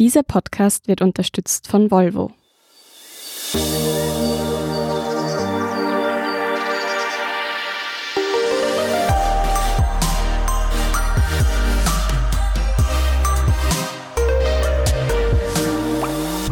Dieser Podcast wird unterstützt von Volvo.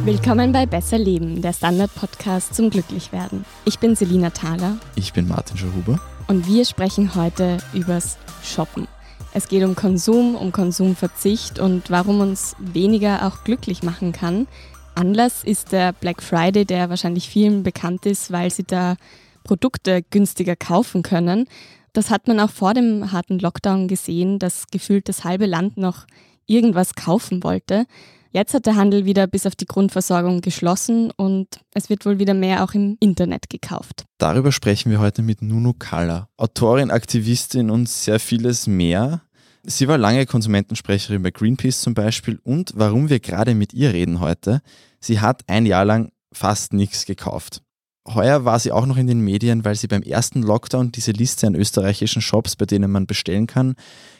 Willkommen bei Besser Leben, der Standard-Podcast zum Glücklichwerden. Ich bin Selina Thaler. Ich bin Martin Schauhuber. Und wir sprechen heute übers Shoppen. Es geht um Konsum, um Konsumverzicht und warum uns weniger auch glücklich machen kann. Anlass ist der Black Friday, der wahrscheinlich vielen bekannt ist, weil sie da Produkte günstiger kaufen können. Das hat man auch vor dem harten Lockdown gesehen, dass gefühlt das halbe Land noch irgendwas kaufen wollte. Jetzt hat der Handel wieder bis auf die Grundversorgung geschlossen und es wird wohl wieder mehr auch im Internet gekauft. Darüber sprechen wir heute mit Nunu Kaller, Autorin, Aktivistin und sehr vieles mehr. Sie war lange Konsumentensprecherin bei Greenpeace zum Beispiel und warum wir gerade mit ihr reden heute, sie hat ein Jahr lang fast nichts gekauft. Heuer war sie auch noch in den Medien, weil sie beim ersten Lockdown diese Liste an österreichischen Shops, bei denen man bestellen kann,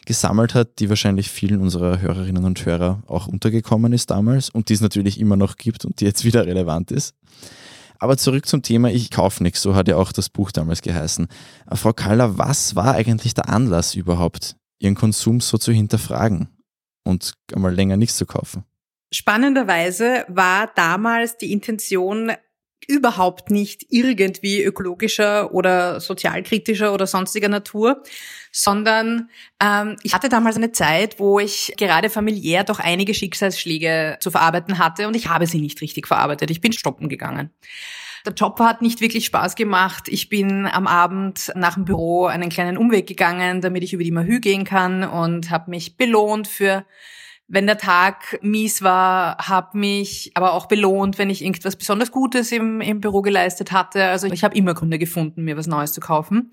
gesammelt hat, die wahrscheinlich vielen unserer Hörerinnen und Hörer auch untergekommen ist damals und die es natürlich immer noch gibt und die jetzt wieder relevant ist. Aber zurück zum Thema Ich kaufe nichts, so hat ja auch das Buch damals geheißen. Frau Kaller, was war eigentlich der Anlass überhaupt, Ihren Konsum so zu hinterfragen und einmal länger nichts zu kaufen? Spannenderweise war damals die Intention, überhaupt nicht irgendwie ökologischer oder sozialkritischer oder sonstiger Natur, sondern ich hatte damals eine Zeit, wo ich gerade familiär doch einige Schicksalsschläge zu verarbeiten hatte und ich habe sie nicht richtig verarbeitet. Ich bin shoppen gegangen. Der Job hat nicht wirklich Spaß gemacht. Ich bin am Abend nach dem Büro einen kleinen Umweg gegangen, damit ich über die Mahü gehen kann und habe mich belohnt für, wenn der Tag mies war, habe mich aber auch belohnt, wenn ich irgendwas besonders Gutes im Büro geleistet hatte. Also ich habe immer Gründe gefunden, mir was Neues zu kaufen.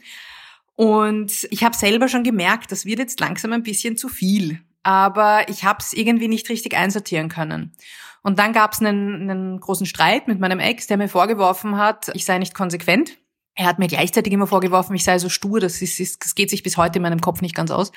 Und ich habe selber schon gemerkt, das wird jetzt langsam ein bisschen zu viel. Aber ich habe es irgendwie nicht richtig einsortieren können. Und dann gab es einen großen Streit mit meinem Ex, der mir vorgeworfen hat, ich sei nicht konsequent. Er hat mir gleichzeitig immer vorgeworfen, ich sei so stur. Das geht sich bis heute in meinem Kopf nicht ganz aus.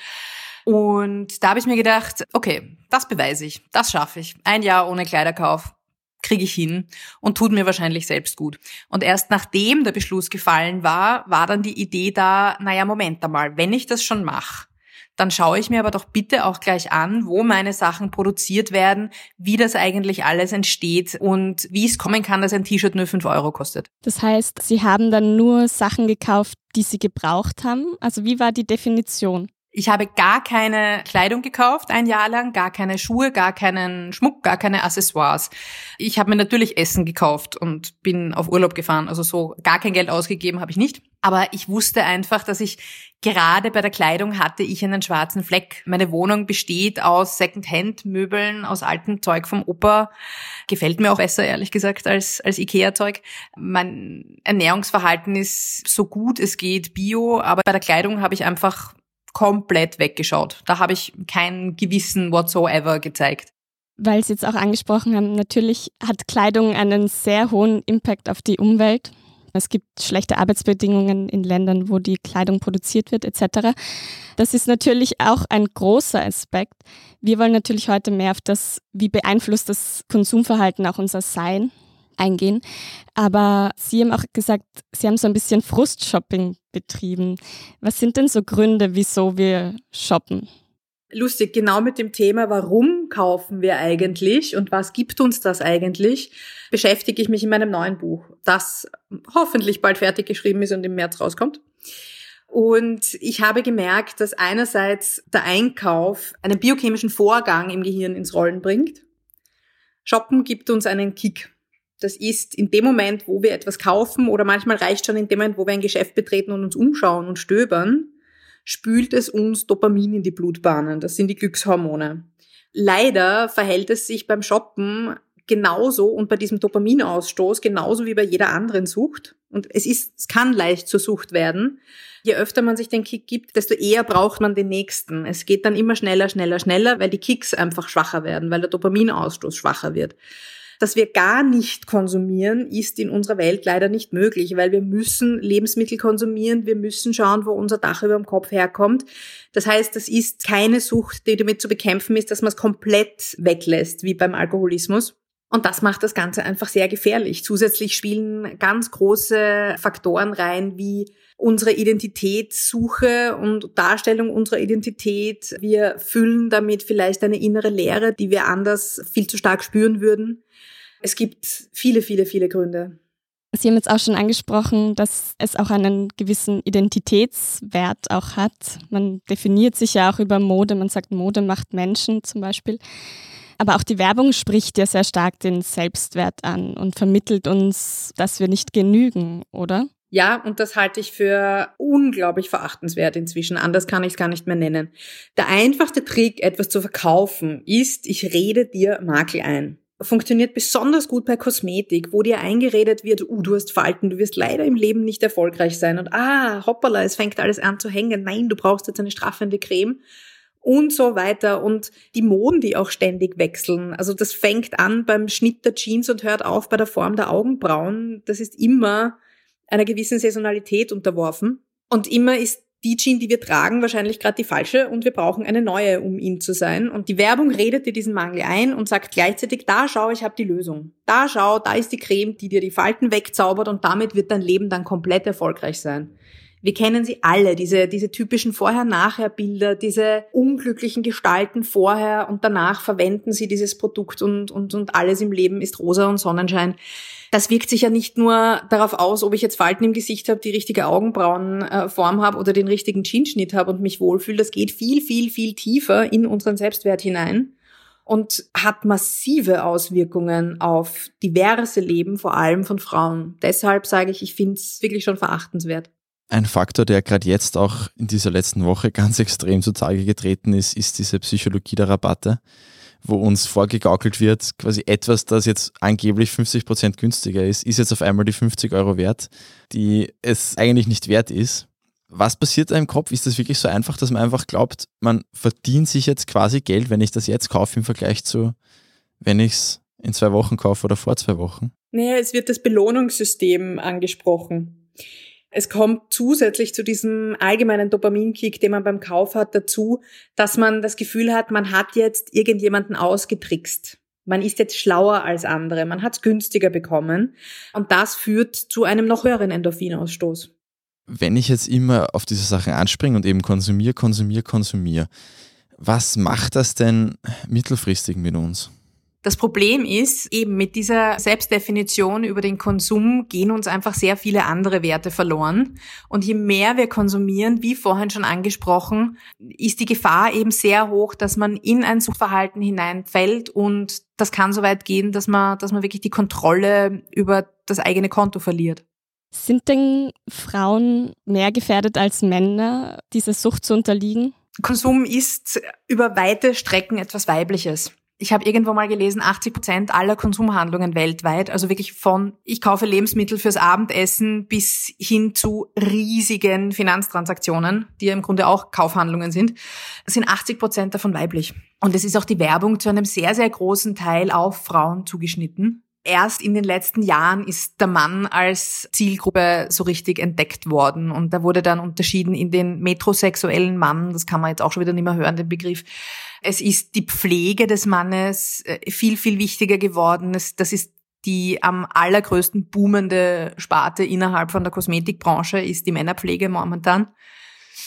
Und da habe ich mir gedacht, okay, das beweise ich, das schaffe ich. Ein Jahr ohne Kleiderkauf kriege ich hin und tut mir wahrscheinlich selbst gut. Und erst nachdem der Beschluss gefallen war, war dann die Idee da, naja, Moment einmal, wenn ich das schon mache, dann schaue ich mir aber doch bitte auch gleich an, wo meine Sachen produziert werden, wie das eigentlich alles entsteht und wie es kommen kann, dass ein T-Shirt nur 5 € kostet. Das heißt, Sie haben dann nur Sachen gekauft, die Sie gebraucht haben? Also wie war die Definition? Ich habe gar keine Kleidung gekauft, ein Jahr lang, gar keine Schuhe, gar keinen Schmuck, gar keine Accessoires. Ich habe mir natürlich Essen gekauft und bin auf Urlaub gefahren, also so gar kein Geld ausgegeben habe ich nicht. Aber ich wusste einfach, dass ich gerade bei der Kleidung hatte ich einen schwarzen Fleck. Meine Wohnung besteht aus Secondhand-Möbeln, aus altem Zeug vom Opa. Gefällt mir auch besser, ehrlich gesagt, als Ikea-Zeug. Mein Ernährungsverhalten ist so gut es geht bio, aber bei der Kleidung habe ich einfach komplett weggeschaut. Da habe ich kein Gewissen whatsoever gezeigt. Weil Sie jetzt auch angesprochen haben, natürlich hat Kleidung einen sehr hohen Impact auf die Umwelt. Es gibt schlechte Arbeitsbedingungen in Ländern, wo die Kleidung produziert wird etc. Das ist natürlich auch ein großer Aspekt. Wir wollen natürlich heute mehr auf das, wie beeinflusst das Konsumverhalten auch unser Sein, eingehen. Aber Sie haben auch gesagt, Sie haben so ein bisschen Frustshopping betrieben. Was sind denn so Gründe, wieso wir shoppen? Lustig, genau mit dem Thema, warum kaufen wir eigentlich und was gibt uns das eigentlich, beschäftige ich mich in meinem neuen Buch, das hoffentlich bald fertig geschrieben ist und im März rauskommt. Und ich habe gemerkt, dass einerseits der Einkauf einen biochemischen Vorgang im Gehirn ins Rollen bringt. Shoppen gibt uns einen Kick. Das ist in dem Moment, wo wir etwas kaufen oder manchmal reicht schon in dem Moment, wo wir ein Geschäft betreten und uns umschauen und stöbern, spült es uns Dopamin in die Blutbahnen. Das sind die Glückshormone. Leider verhält es sich beim Shoppen genauso und bei diesem Dopaminausstoß genauso wie bei jeder anderen Sucht. Und es kann leicht zur Sucht werden. Je öfter man sich den Kick gibt, desto eher braucht man den nächsten. Es geht dann immer schneller, schneller, schneller, weil die Kicks einfach schwacher werden, weil der Dopaminausstoß schwacher wird. dass wir gar nicht konsumieren, ist in unserer Welt leider nicht möglich, weil wir müssen Lebensmittel konsumieren, wir müssen schauen, wo unser Dach über dem Kopf herkommt. Das heißt, das ist keine Sucht, die damit zu bekämpfen ist, dass man es komplett weglässt, wie beim Alkoholismus. Und das macht das Ganze einfach sehr gefährlich. Zusätzlich spielen ganz große Faktoren rein, wie unsere Identitätssuche und Darstellung unserer Identität. Wir füllen damit vielleicht eine innere Leere, die wir anders viel zu stark spüren würden. Es gibt viele, viele, viele Gründe. Sie haben jetzt auch schon angesprochen, dass es auch einen gewissen Identitätswert auch hat. Man definiert sich ja auch über Mode. Man sagt, Mode macht Menschen zum Beispiel. Aber auch die Werbung spricht ja sehr stark den Selbstwert an und vermittelt uns, dass wir nicht genügen, oder? Ja, und das halte ich für unglaublich verachtenswert inzwischen. Anders kann ich es gar nicht mehr nennen. Der einfachste Trick, etwas zu verkaufen, ist, ich rede dir Makel ein. Funktioniert besonders gut bei Kosmetik, wo dir eingeredet wird, du hast Falten, du wirst leider im Leben nicht erfolgreich sein. Und hoppala, es fängt alles an zu hängen. Nein, du brauchst jetzt eine straffende Creme. Und so weiter. Und die Moden, die auch ständig wechseln. Also das fängt an beim Schnitt der Jeans und hört auf bei der Form der Augenbrauen. Das ist immer einer gewissen Saisonalität unterworfen. Und immer ist die Jeans, die wir tragen, wahrscheinlich gerade die falsche und wir brauchen eine neue, um ihn zu sein. Und die Werbung redet dir diesen Mangel ein und sagt gleichzeitig, da schau, ich habe die Lösung. Da schau, da ist die Creme, die dir die Falten wegzaubert und damit wird dein Leben dann komplett erfolgreich sein. Wir kennen sie alle, diese typischen Vorher-Nachher-Bilder, diese unglücklichen Gestalten vorher und danach verwenden sie dieses Produkt und alles im Leben ist rosa und Sonnenschein. Das wirkt sich ja nicht nur darauf aus, ob ich jetzt Falten im Gesicht habe, die richtige Augenbrauenform habe oder den richtigen Jeanschnitt habe und mich wohlfühle. Das geht viel, viel, viel tiefer in unseren Selbstwert hinein und hat massive Auswirkungen auf diverse Leben, vor allem von Frauen. Deshalb sage ich finde es wirklich schon verachtenswert. Ein Faktor, der gerade jetzt auch in dieser letzten Woche ganz extrem zutage getreten ist, ist diese Psychologie der Rabatte, wo uns vorgegaukelt wird, quasi etwas, das jetzt angeblich 50% günstiger ist jetzt auf einmal die 50 Euro wert, die es eigentlich nicht wert ist. Was passiert da im Kopf? Ist das wirklich so einfach, dass man einfach glaubt, man verdient sich jetzt quasi Geld, wenn ich das jetzt kaufe im Vergleich zu, wenn ich es in 2 Wochen kaufe oder vor 2 Wochen? Naja, es wird das Belohnungssystem angesprochen. Es kommt zusätzlich zu diesem allgemeinen Dopaminkick, den man beim Kauf hat, dazu, dass man das Gefühl hat, man hat jetzt irgendjemanden ausgetrickst. Man ist jetzt schlauer als andere, man hat es günstiger bekommen und das führt zu einem noch höheren Endorphinausstoß. Wenn ich jetzt immer auf diese Sachen anspringe und eben konsumiere, was macht das denn mittelfristig mit uns? Das Problem ist, eben mit dieser Selbstdefinition über den Konsum gehen uns einfach sehr viele andere Werte verloren. Und je mehr wir konsumieren, wie vorhin schon angesprochen, ist die Gefahr eben sehr hoch, dass man in ein Suchtverhalten hineinfällt. Und das kann so weit gehen, dass man wirklich die Kontrolle über das eigene Konto verliert. Sind denn Frauen mehr gefährdet als Männer, dieser Sucht zu unterliegen? Konsum ist über weite Strecken etwas Weibliches. Ich habe irgendwo mal gelesen, 80% aller Konsumhandlungen weltweit, also wirklich von ich kaufe Lebensmittel fürs Abendessen bis hin zu riesigen Finanztransaktionen, die ja im Grunde auch Kaufhandlungen sind 80% davon weiblich. Und es ist auch die Werbung zu einem sehr, sehr großen Teil auf Frauen zugeschnitten. Erst in den letzten Jahren ist der Mann als Zielgruppe so richtig entdeckt worden und da wurde dann unterschieden in den metrosexuellen Mann, das kann man jetzt auch schon wieder nicht mehr hören, den Begriff. Es ist die Pflege des Mannes viel, viel wichtiger geworden. Das ist die am allergrößten boomende Sparte innerhalb von der Kosmetikbranche, ist die Männerpflege momentan.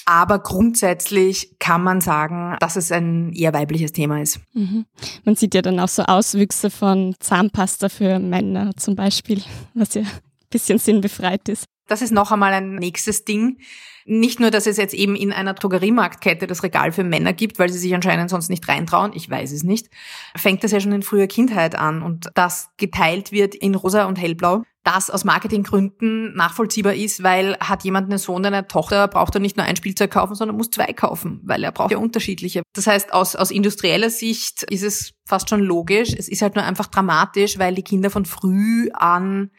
Aber grundsätzlich kann man sagen, dass es ein eher weibliches Thema ist. Mhm. Man sieht ja dann auch so Auswüchse von Zahnpasta für Männer zum Beispiel, was ja ein bisschen sinnbefreit ist. Das ist noch einmal ein nächstes Ding. Nicht nur, dass es jetzt eben in einer Drogeriemarktkette das Regal für Männer gibt, weil sie sich anscheinend sonst nicht reintrauen, ich weiß es nicht, fängt das ja schon in früher Kindheit an und das geteilt wird in rosa und hellblau, das aus Marketinggründen nachvollziehbar ist, weil hat jemand einen Sohn, eine Tochter, braucht er nicht nur ein Spielzeug kaufen, sondern muss 2 kaufen, weil er braucht ja unterschiedliche. Das heißt, aus industrieller Sicht ist es fast schon logisch, es ist halt nur einfach dramatisch, weil die Kinder von früh an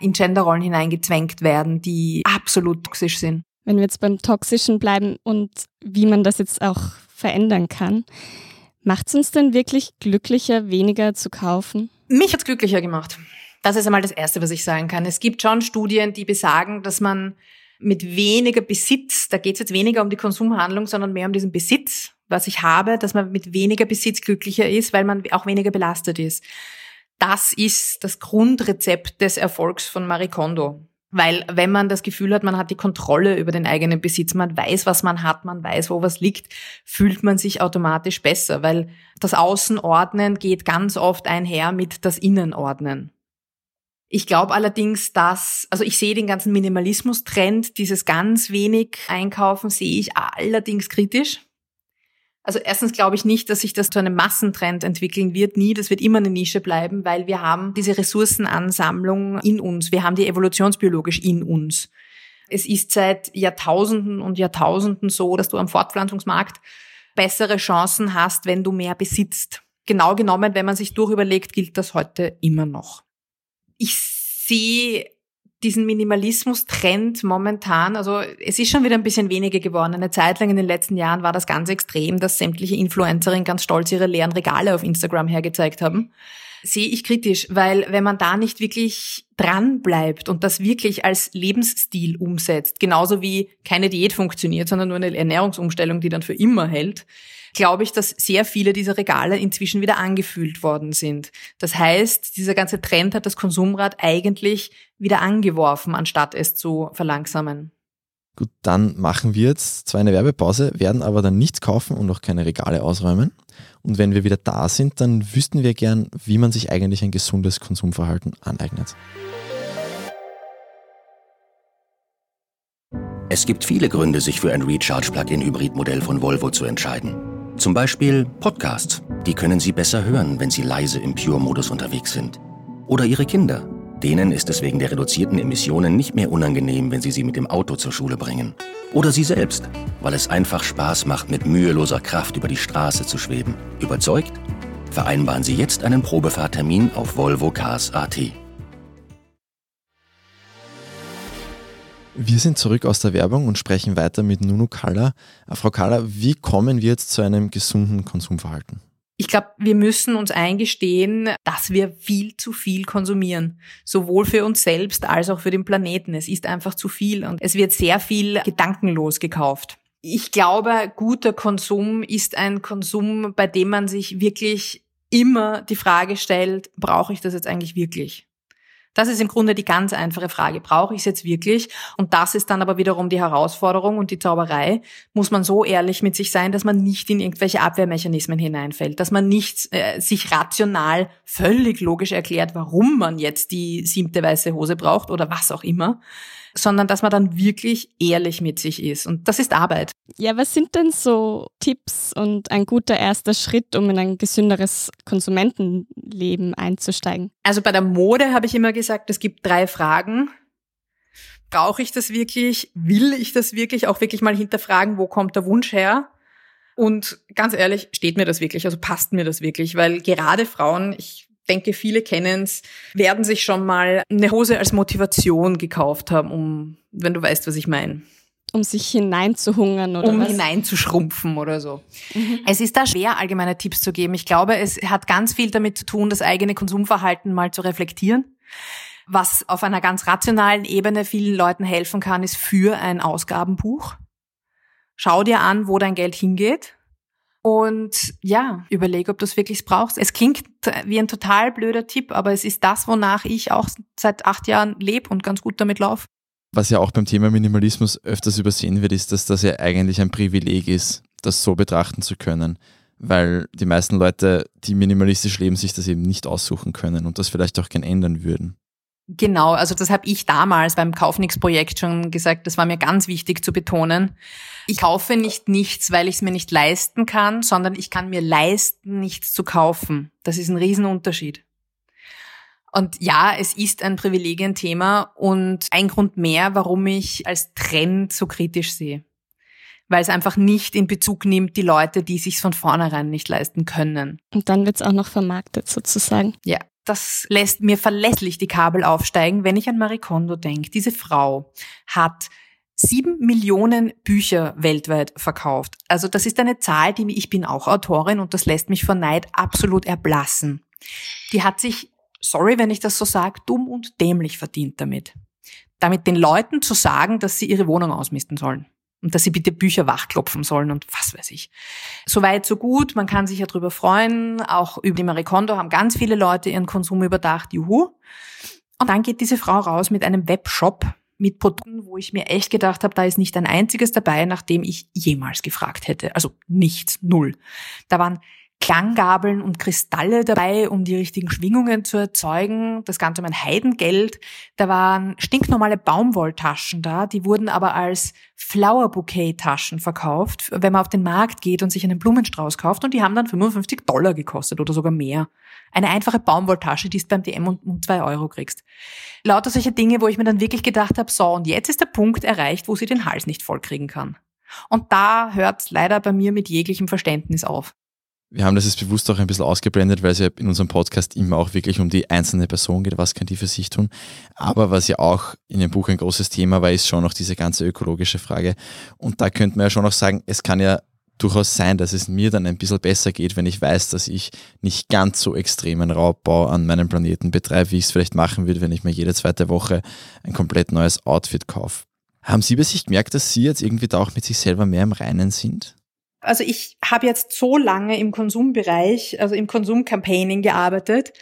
in Genderrollen hineingezwängt werden, die absolut toxisch sind. Wenn wir jetzt beim Toxischen bleiben und wie man das jetzt auch verändern kann, macht es uns denn wirklich glücklicher, weniger zu kaufen? Mich hat's glücklicher gemacht. Das ist einmal das Erste, was ich sagen kann. Es gibt schon Studien, die besagen, dass man mit weniger Besitz, da geht's jetzt weniger um die Konsumhandlung, sondern mehr um diesen Besitz, was ich habe, dass man mit weniger Besitz glücklicher ist, weil man auch weniger belastet ist. Das ist das Grundrezept des Erfolgs von Marie Kondo. Weil wenn man das Gefühl hat, man hat die Kontrolle über den eigenen Besitz, man weiß, was man hat, man weiß, wo was liegt, fühlt man sich automatisch besser, weil das Außenordnen geht ganz oft einher mit das Innenordnen. Ich glaube allerdings, also ich sehe den ganzen Minimalismus-Trend, dieses ganz wenig Einkaufen sehe ich allerdings kritisch. Also erstens glaube ich nicht, dass sich das zu einem Massentrend entwickeln wird. Nie, das wird immer eine Nische bleiben, weil wir haben diese Ressourcenansammlung in uns. Wir haben die evolutionsbiologisch in uns. Es ist seit Jahrtausenden und Jahrtausenden so, dass du am Fortpflanzungsmarkt bessere Chancen hast, wenn du mehr besitzt. Genau genommen, wenn man sich durchüberlegt, gilt das heute immer noch. Ich sehe diesen Minimalismus-Trend momentan, also es ist schon wieder ein bisschen weniger geworden. Eine Zeit lang in den letzten Jahren war das ganz extrem, dass sämtliche Influencerinnen ganz stolz ihre leeren Regale auf Instagram hergezeigt haben. Sehe ich kritisch, weil wenn man da nicht wirklich dran bleibt und das wirklich als Lebensstil umsetzt, genauso wie keine Diät funktioniert, sondern nur eine Ernährungsumstellung, die dann für immer hält, glaube ich, dass sehr viele dieser Regale inzwischen wieder angefüllt worden sind. Das heißt, dieser ganze Trend hat das Konsumrad eigentlich wieder angeworfen, anstatt es zu verlangsamen. Gut, dann machen wir jetzt zwar eine Werbepause, werden aber dann nichts kaufen und auch keine Regale ausräumen. Und wenn wir wieder da sind, dann wüssten wir gern, wie man sich eigentlich ein gesundes Konsumverhalten aneignet. Es gibt viele Gründe, sich für ein Recharge-Plug-in-Hybrid-Modell von Volvo zu entscheiden. Zum Beispiel Podcasts. Die können Sie besser hören, wenn Sie leise im Pure-Modus unterwegs sind. Oder Ihre Kinder. Denen ist es wegen der reduzierten Emissionen nicht mehr unangenehm, wenn Sie sie mit dem Auto zur Schule bringen. Oder Sie selbst, weil es einfach Spaß macht, mit müheloser Kraft über die Straße zu schweben. Überzeugt? Vereinbaren Sie jetzt einen Probefahrtermin auf volvocars.at. Wir sind zurück aus der Werbung und sprechen weiter mit Nunu Kaller. Frau Kaller, wie kommen wir jetzt zu einem gesunden Konsumverhalten? Ich glaube, wir müssen uns eingestehen, dass wir viel zu viel konsumieren. Sowohl für uns selbst als auch für den Planeten. Es ist einfach zu viel und es wird sehr viel gedankenlos gekauft. Ich glaube, guter Konsum ist ein Konsum, bei dem man sich wirklich immer die Frage stellt, brauche ich das jetzt eigentlich wirklich? Das ist im Grunde die ganz einfache Frage, brauche ich es jetzt wirklich? Und das ist dann aber wiederum die Herausforderung und die Zauberei. Muss man so ehrlich mit sich sein, dass man nicht in irgendwelche Abwehrmechanismen hineinfällt, dass man nicht sich rational völlig logisch erklärt, warum man jetzt die 7. weiße Hose braucht oder was auch immer, sondern dass man dann wirklich ehrlich mit sich ist. Und das ist Arbeit. Ja, was sind denn so Tipps und ein guter erster Schritt, um in ein gesünderes Konsumentenleben einzusteigen? Also bei der Mode habe ich immer gesagt, es gibt 3 Fragen. Brauche ich das wirklich? Will ich das wirklich? Auch wirklich mal hinterfragen, wo kommt der Wunsch her? Und ganz ehrlich, steht mir das wirklich? Also passt mir das wirklich? Weil gerade Frauen, Ich denke, viele kennen es, werden sich schon mal eine Hose als Motivation gekauft haben, wenn du weißt, was ich meine. Um sich hineinzuhungern oder um was? Um hineinzuschrumpfen oder so. Mhm. Es ist da schwer, allgemeine Tipps zu geben. Ich glaube, es hat ganz viel damit zu tun, das eigene Konsumverhalten mal zu reflektieren. Was auf einer ganz rationalen Ebene vielen Leuten helfen kann, ist für ein Ausgabenbuch. Schau dir an, wo dein Geld hingeht. Und ja, überlege, ob du es wirklich brauchst. Es klingt wie ein total blöder Tipp, aber es ist das, wonach ich auch seit 8 Jahren lebe und ganz gut damit laufe. Was ja auch beim Thema Minimalismus öfters übersehen wird, ist, dass das ja eigentlich ein Privileg ist, das so betrachten zu können. Weil die meisten Leute, die minimalistisch leben, sich das eben nicht aussuchen können und das vielleicht auch gern ändern würden. Genau, also das habe ich damals beim Kaufnix-Projekt schon gesagt, das war mir ganz wichtig zu betonen. Ich kaufe nicht nichts, weil ich es mir nicht leisten kann, sondern ich kann mir leisten, nichts zu kaufen. Das ist ein Riesenunterschied. Und ja, es ist ein Privilegienthema und ein Grund mehr, warum ich als Trend so kritisch sehe. Weil es einfach nicht in Bezug nimmt, die Leute, die es sich von vornherein nicht leisten können. Und dann wird es auch noch vermarktet sozusagen. Ja. Das lässt mir verlässlich die Kabel aufsteigen, wenn ich an Marie Kondo denke. Diese Frau hat 7 Millionen Bücher weltweit verkauft. Also das ist eine Zahl, ich bin auch Autorin und das lässt mich vor Neid absolut erblassen. Die hat sich sorry, wenn ich das so sage, dumm und dämlich verdient damit. Damit den Leuten zu sagen, dass sie ihre Wohnung ausmisten sollen. Und dass sie bitte Bücher wachklopfen sollen und was weiß ich. So weit, so gut. Man kann sich ja drüber freuen. Auch über die Marie Kondo haben ganz viele Leute ihren Konsum überdacht. Juhu. Und dann geht diese Frau raus mit einem Webshop, mit Produkten, wo ich mir echt gedacht habe, da ist nicht ein einziges dabei, nach dem ich jemals gefragt hätte. Also nichts, null. Da waren Klanggabeln und Kristalle dabei, um die richtigen Schwingungen zu erzeugen. Das Ganze um ein Heidengeld. Da waren stinknormale Baumwolltaschen da. Die wurden aber als Flower-Bouquet-Taschen verkauft, wenn man auf den Markt geht und sich einen Blumenstrauß kauft. Und die haben dann $55 gekostet oder sogar mehr. Eine einfache Baumwolltasche, die du beim DM um 2 Euro kriegst. Lauter solche Dinge, wo ich mir dann wirklich gedacht habe, so, und jetzt ist der Punkt erreicht, wo sie den Hals nicht vollkriegen kann. Und da hört's leider bei mir mit jeglichem Verständnis auf. Wir haben das jetzt bewusst auch ein bisschen ausgeblendet, weil es ja in unserem Podcast immer auch wirklich um die einzelne Person geht, was kann die für sich tun. Aber was ja auch in dem Buch ein großes Thema war, ist schon noch diese ganze ökologische Frage. Und da könnte man ja schon auch sagen, es kann ja durchaus sein, dass es mir dann ein bisschen besser geht, wenn ich weiß, dass ich nicht ganz so extremen Raubbau an meinem Planeten betreibe, wie ich es vielleicht machen würde, wenn ich mir jede zweite Woche ein komplett neues Outfit kaufe. Haben Sie bei sich gemerkt, dass Sie jetzt irgendwie da auch mit sich selber mehr im Reinen sind? Also ich habe jetzt so lange im Konsumbereich, also im Konsumcampaigning gearbeitet,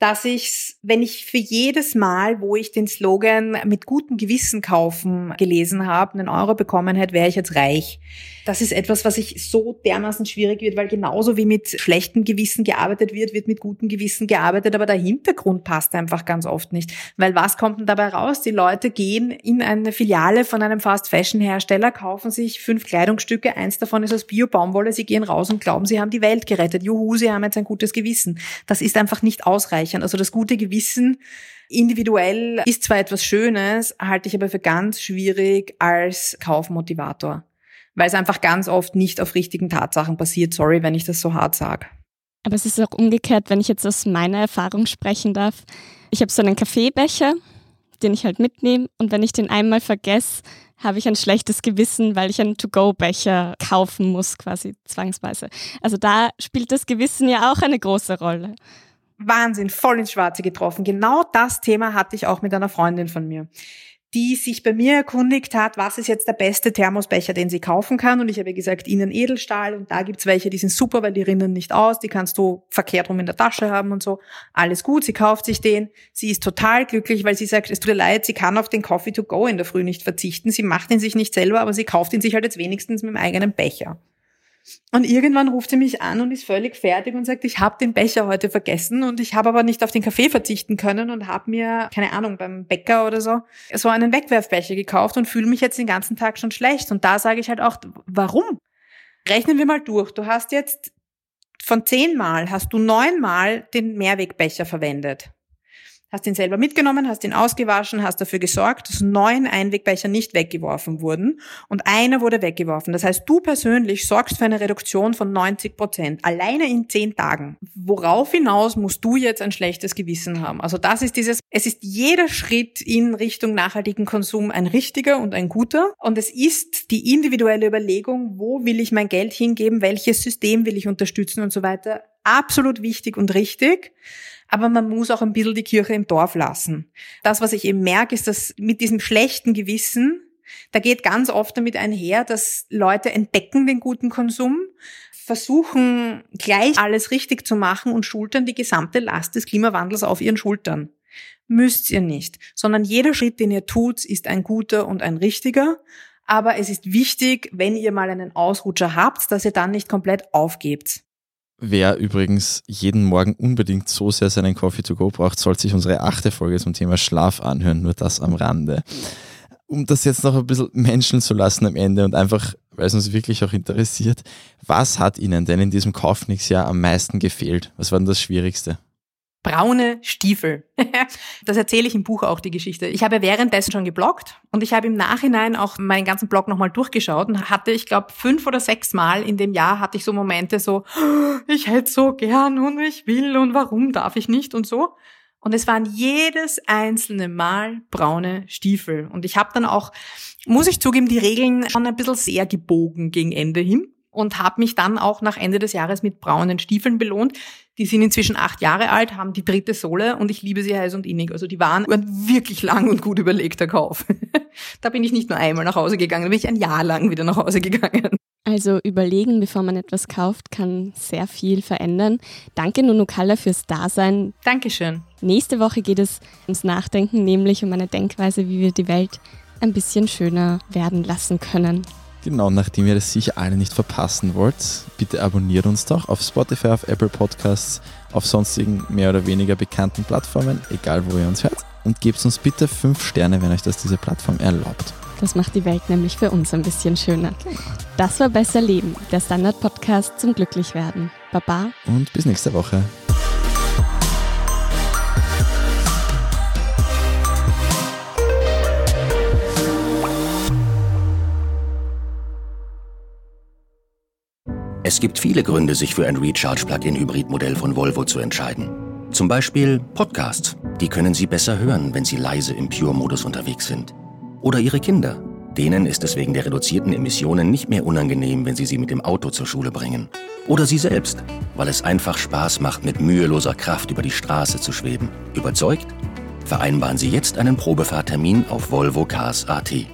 dass ich, wenn ich für jedes Mal, wo ich den Slogan mit gutem Gewissen kaufen gelesen habe, einen Euro bekommen hätte, wäre ich jetzt reich. Das ist etwas, was ich so dermaßen schwierig wird, weil genauso wie mit schlechtem Gewissen gearbeitet wird, wird mit gutem Gewissen gearbeitet, aber der Hintergrund passt einfach ganz oft nicht. Weil was kommt denn dabei raus? Die Leute gehen in eine Filiale von einem Fast-Fashion-Hersteller, kaufen sich 5 Kleidungsstücke, 1 davon ist aus Bio-Baumwolle, sie gehen raus und glauben, sie haben die Welt gerettet. Juhu, sie haben jetzt ein gutes Gewissen. Das ist einfach nicht ausreichend. Also das gute Gewissen individuell ist zwar etwas Schönes, halte ich aber für ganz schwierig als Kaufmotivator, weil es einfach ganz oft nicht auf richtigen Tatsachen basiert. Sorry, wenn ich das so hart sage. Aber es ist auch umgekehrt, wenn ich jetzt aus meiner Erfahrung sprechen darf. Ich habe so einen Kaffeebecher, den ich halt mitnehme, und wenn ich den einmal vergesse, habe ich ein schlechtes Gewissen, weil ich einen To-Go-Becher kaufen muss, quasi zwangsweise. Also da spielt das Gewissen ja auch eine große Rolle. Wahnsinn, voll ins Schwarze getroffen. Genau das Thema hatte ich auch mit einer Freundin von mir, die sich bei mir erkundigt hat, was ist jetzt der beste Thermosbecher, den sie kaufen kann. Und ich habe gesagt, innen Edelstahl, und da gibt's welche, die sind super, weil die rinnen nicht aus, die kannst du verkehrt rum in der Tasche haben und so. Alles gut, sie kauft sich den. Sie ist total glücklich, weil sie sagt, es tut ihr leid, sie kann auf den Coffee to go in der Früh nicht verzichten. Sie macht ihn sich nicht selber, aber sie kauft ihn sich halt jetzt wenigstens mit dem eigenen Becher. Und irgendwann ruft sie mich an und ist völlig fertig und sagt, ich habe den Becher heute vergessen und ich habe aber nicht auf den Kaffee verzichten können und habe mir, keine Ahnung, beim Bäcker oder so einen Wegwerfbecher gekauft und fühle mich jetzt den ganzen Tag schon schlecht. Und da sage ich halt auch, warum? Rechnen wir mal durch. Du hast jetzt von 10 Mal, hast du 9 Mal den Mehrwegbecher verwendet. Hast ihn selber mitgenommen, hast ihn ausgewaschen, hast dafür gesorgt, dass 9 Einwegbecher nicht weggeworfen wurden und einer wurde weggeworfen. Das heißt, du persönlich sorgst für eine Reduktion von 90%, alleine in 10 Tagen. Worauf hinaus musst du jetzt ein schlechtes Gewissen haben? Also das ist dieses, es ist jeder Schritt in Richtung nachhaltigen Konsum ein richtiger und ein guter, und es ist die individuelle Überlegung, wo will ich mein Geld hingeben, welches System will ich unterstützen und so weiter, absolut wichtig und richtig. Aber man muss auch ein bisschen die Kirche im Dorf lassen. Das, was ich eben merke, ist, dass mit diesem schlechten Gewissen, da geht ganz oft damit einher, dass Leute entdecken den guten Konsum, versuchen gleich alles richtig zu machen und schultern die gesamte Last des Klimawandels auf ihren Schultern. Müsst ihr nicht, sondern jeder Schritt, den ihr tut, ist ein guter und ein richtiger. Aber es ist wichtig, wenn ihr mal einen Ausrutscher habt, dass ihr dann nicht komplett aufgebt. Wer übrigens jeden Morgen unbedingt so sehr seinen Coffee to go braucht, sollte sich unsere 8. Folge zum Thema Schlaf anhören, nur das am Rande. Um das jetzt noch ein bisschen menscheln zu lassen am Ende und einfach, weil es uns wirklich auch interessiert, was hat Ihnen denn in diesem Kaufnix-Jahr am meisten gefehlt? Was war denn das Schwierigste? Braune Stiefel. Das erzähle ich im Buch auch, die Geschichte. Ich habe währenddessen schon gebloggt und ich habe im Nachhinein auch meinen ganzen Blog nochmal durchgeschaut und hatte, ich glaube, 5 oder 6 Mal in dem Jahr hatte ich so Momente so, ich hätte so gern und ich will und warum darf ich nicht und so. Und es waren jedes einzelne Mal braune Stiefel. Und ich habe dann auch, muss ich zugeben, die Regeln schon ein bisschen sehr gebogen gegen Ende hin. und habe mich dann auch nach Ende des Jahres mit braunen Stiefeln belohnt. Die sind inzwischen 8 Jahre alt, haben die 3. Sohle und ich liebe sie heiß und innig. Also die waren ein wirklich lang und gut überlegter Kauf. Da bin ich nicht nur einmal nach Hause gegangen, da bin ich ein Jahr lang wieder nach Hause gegangen. Also überlegen, bevor man etwas kauft, kann sehr viel verändern. Danke Nunu Kaller fürs Dasein. Dankeschön. Nächste Woche geht es ums Nachdenken, nämlich um eine Denkweise, wie wir die Welt ein bisschen schöner werden lassen können. Genau, nachdem ihr das sicher alle nicht verpassen wollt, bitte abonniert uns doch auf Spotify, auf Apple Podcasts, auf sonstigen mehr oder weniger bekannten Plattformen, egal wo ihr uns hört. Und gebt uns bitte 5 Sterne, wenn euch das diese Plattform erlaubt. Das macht die Welt nämlich für uns ein bisschen schöner. Das war Besser Leben, der Standard-Podcast zum Glücklichwerden. Baba. Und bis nächste Woche. Es gibt viele Gründe, sich für ein Recharge-Plug-in-Hybrid-Modell von Volvo zu entscheiden. Zum Beispiel Podcasts. Die können Sie besser hören, wenn Sie leise im Pure-Modus unterwegs sind. Oder Ihre Kinder. Denen ist es wegen der reduzierten Emissionen nicht mehr unangenehm, wenn Sie sie mit dem Auto zur Schule bringen. Oder Sie selbst, weil es einfach Spaß macht, mit müheloser Kraft über die Straße zu schweben. Überzeugt? Vereinbaren Sie jetzt einen Probefahrtermin auf volvocars.at.